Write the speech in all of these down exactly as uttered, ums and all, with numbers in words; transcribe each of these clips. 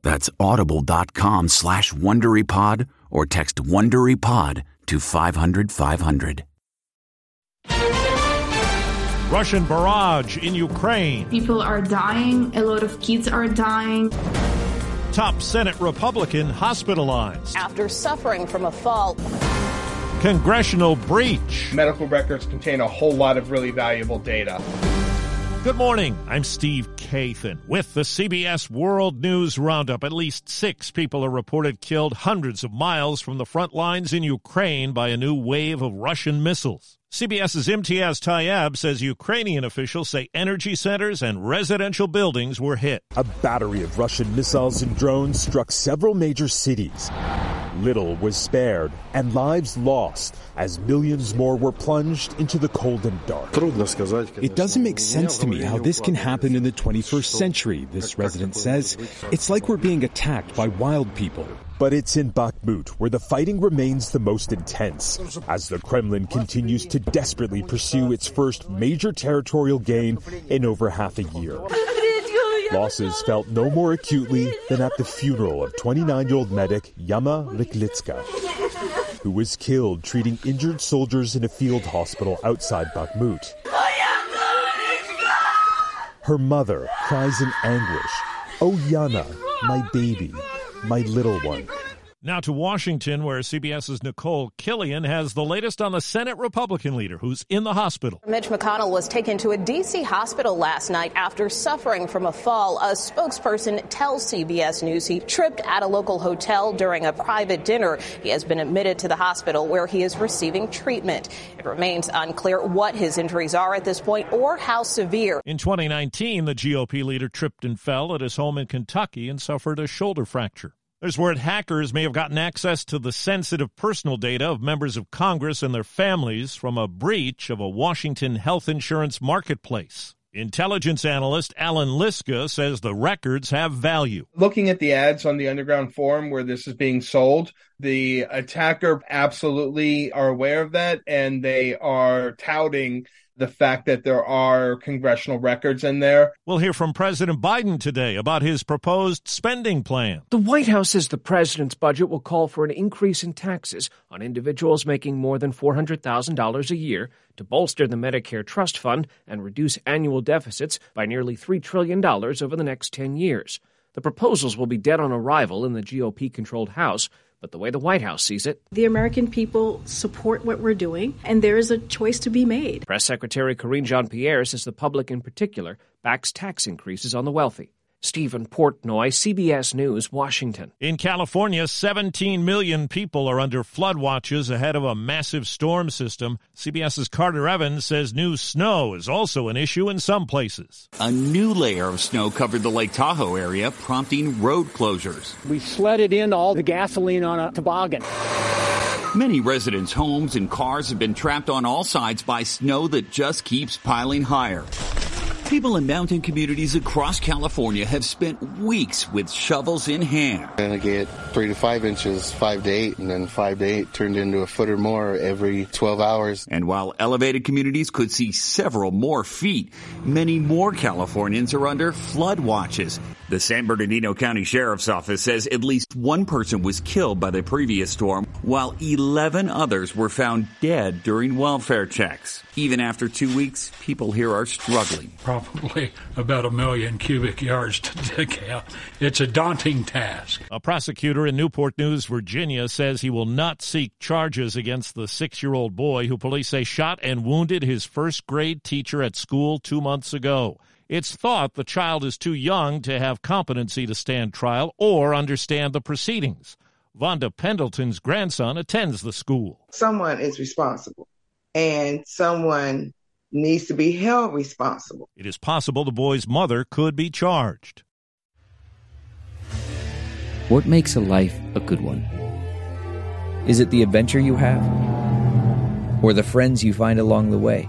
That's audible.com slash WonderyPod or text WonderyPod to five hundred five hundred. Russian barrage in Ukraine. People are dying. A lot of kids are dying. Top Senate Republican hospitalized after suffering from a fall. Congressional breach. Medical records contain a whole lot of really valuable data. Good morning. I'm Steve Kathan with the C B S World News Roundup. At least six people are reported killed hundreds of miles from the front lines in Ukraine by a new wave of Russian missiles. CBS's Imtiaz Tyab says Ukrainian officials say energy centers and residential buildings were hit. A battery of Russian missiles and drones struck several major cities. Little was spared and lives lost as millions more were plunged into the cold and dark. It doesn't make sense to me how this can happen in the twenty-first century, this resident says. It's like we're being attacked by wild people. But it's in Bakhmut where the fighting remains the most intense, as the Kremlin continues to desperately pursue its first major territorial gain in over half a year. Losses felt no more acutely than at the funeral of twenty-nine-year-old medic Yana Riklitska, who was killed treating injured soldiers in a field hospital outside Bakhmut. Her mother cries in anguish, "Oh Yana, my baby, my little one." Now to Washington, where CBS's Nicole Killian has the latest on the Senate Republican leader who's in the hospital. Mitch McConnell was taken to a D C hospital last night after suffering from a fall. A spokesperson tells C B S News he tripped at a local hotel during a private dinner. He has been admitted to the hospital where he is receiving treatment. It remains unclear what his injuries are at this point or how severe. In twenty nineteen, the G O P leader tripped and fell at his home in Kentucky and suffered a shoulder fracture. There's word hackers may have gotten access to the sensitive personal data of members of Congress and their families from a breach of a Washington health insurance marketplace. Intelligence analyst Alan Liska says the records have value. Looking at the ads on the underground forum where this is being sold, the attacker absolutely are aware of that, and they are touting the fact that there are congressional records in there. We'll hear from President Biden today about his proposed spending plan. The White House says the president's budget will call for an increase in taxes on individuals making more than four hundred thousand dollars a year to bolster the Medicare Trust Fund and reduce annual deficits by nearly three trillion dollars over the next ten years. The proposals will be dead on arrival in the G O P-controlled House, but the way the White House sees it, the American people support what we're doing, and there is a choice to be made. Press Secretary Karine Jean-Pierre says the public in particular backs tax increases on the wealthy. Stephen Portnoy, C B S News, Washington. In California, seventeen million people are under flood watches ahead of a massive storm system. CBS's Carter Evans says new snow is also an issue in some places. A new layer of snow covered the Lake Tahoe area, prompting road closures. We sledded in all the gasoline on a toboggan. Many residents' homes and cars have been trapped on all sides by snow that just keeps piling higher. People in mountain communities across California have spent weeks with shovels in hand. And I get three to five inches, five to eight, and then five to eight turned into a foot or more every twelve hours. And while elevated communities could see several more feet, many more Californians are under flood watches. The San Bernardino County Sheriff's Office says at least one person was killed by the previous storm, while eleven others were found dead during welfare checks. Even after two weeks, people here are struggling. Probably about a million cubic yards to dig out. It's a daunting task. A prosecutor in Newport News, Virginia, says he will not seek charges against the six-year-old boy who police say shot and wounded his first-grade teacher at school two months ago. It's thought the child is too young to have competency to stand trial or understand the proceedings. Vonda Pendleton's grandson attends the school. Someone is responsible, and someone needs to be held responsible. It is possible the boy's mother could be charged. What makes a life a good one? Is it the adventure you have? Or the friends you find along the way?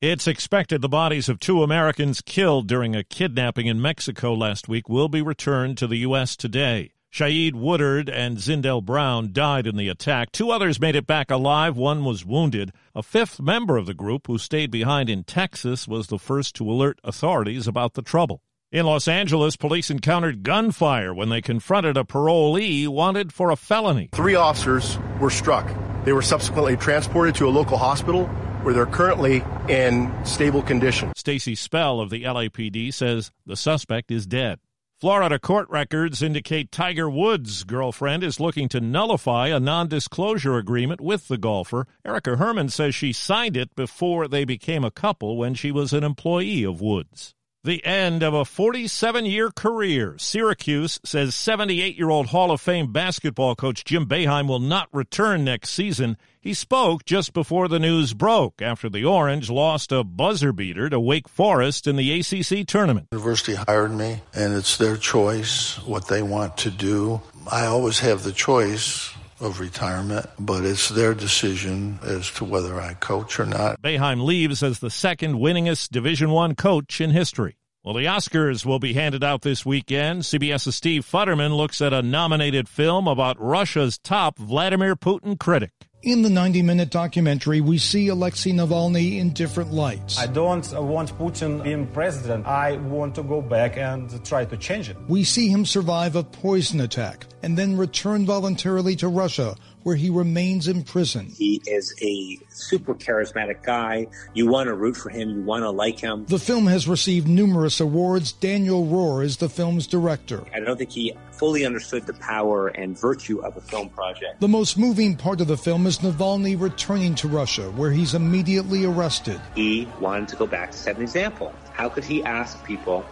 It's expected the bodies of two Americans killed during a kidnapping in Mexico last week will be returned to the U S today. Shaeed Woodard and Zindell Brown died in the attack. Two others made it back alive. One was wounded. A fifth member of the group who stayed behind in Texas was the first to alert authorities about the trouble. In Los Angeles, police encountered gunfire when they confronted a parolee wanted for a felony. Three officers were struck. They were subsequently transported to a local hospital, where they're currently in stable condition. Stacy Spell of the L A P D says the suspect is dead. Florida court records indicate Tiger Woods' girlfriend is looking to nullify a non-disclosure agreement with the golfer. Erica Herman says she signed it before they became a couple when she was an employee of Woods. The end of a forty-seven-year career. Syracuse says seventy-eight-year-old Hall of Fame basketball coach Jim Boeheim will not return next season. He spoke just before the news broke after the Orange lost a buzzer beater to Wake Forest in the A C C tournament. University hired me, and it's their choice what they want to do. I always have the choice of retirement, but it's their decision as to whether I coach or not. Boeheim leaves as the second winningest Division One coach in history. Well, the Oscars will be handed out this weekend. CBS's Steve Futterman looks at a nominated film about Russia's top Vladimir Putin critic. In the ninety minute documentary, we see Alexei Navalny in different lights. I don't want Putin being president. I want to go back and try to change it. We see him survive a poison attack and then return voluntarily to Russia, where he remains in prison. He is a super charismatic guy. You want to root for him. You want to like him. The film has received numerous awards. Daniel Rohr is the film's director. I don't think he fully understood the power and virtue of a film project. The most moving part of the film is Navalny returning to Russia, where he's immediately arrested. He wanted to go back to set an example. How could he ask people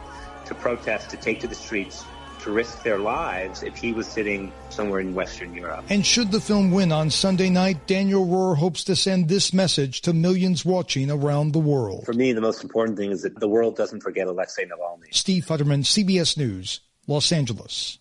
to protest, to take to the streets, to risk their lives if he was sitting somewhere in Western Europe? And should the film win on Sunday night, Daniel Rohr hopes to send this message to millions watching around the world. For me, the most important thing is that the world doesn't forget Alexei Navalny. Steve Futterman, C B S News, Los Angeles.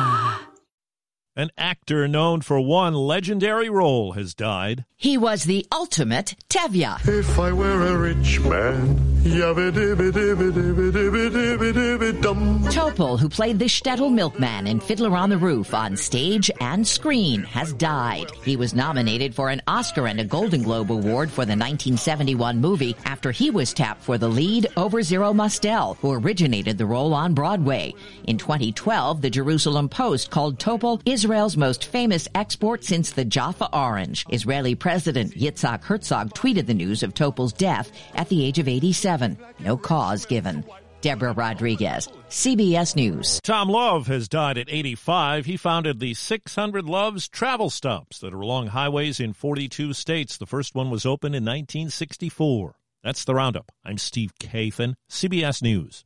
An actor known for one legendary role has died. He was the ultimate Tevye. If I were a rich man, Topol, who played the shtetl milkman in Fiddler on the Roof on stage and screen, has died. He was nominated for an Oscar and a Golden Globe Award for the nineteen seventy-one movie after he was tapped for the lead over Zero Mostel, who originated the role on Broadway. In twenty twelve, the Jerusalem Post called Topol Israel's most famous export since the Jaffa Orange. Israeli President Yitzhak Herzog tweeted the news of Topol's death at the age of eighty-seven. No cause given. Deborah Rodriguez, C B S News. Tom Love has died at eighty-five. He founded the six hundred Loves travel stops that are along highways in forty-two states. The first one was opened in nineteen sixty-four. That's the roundup. I'm Steve Kathan, C B S News.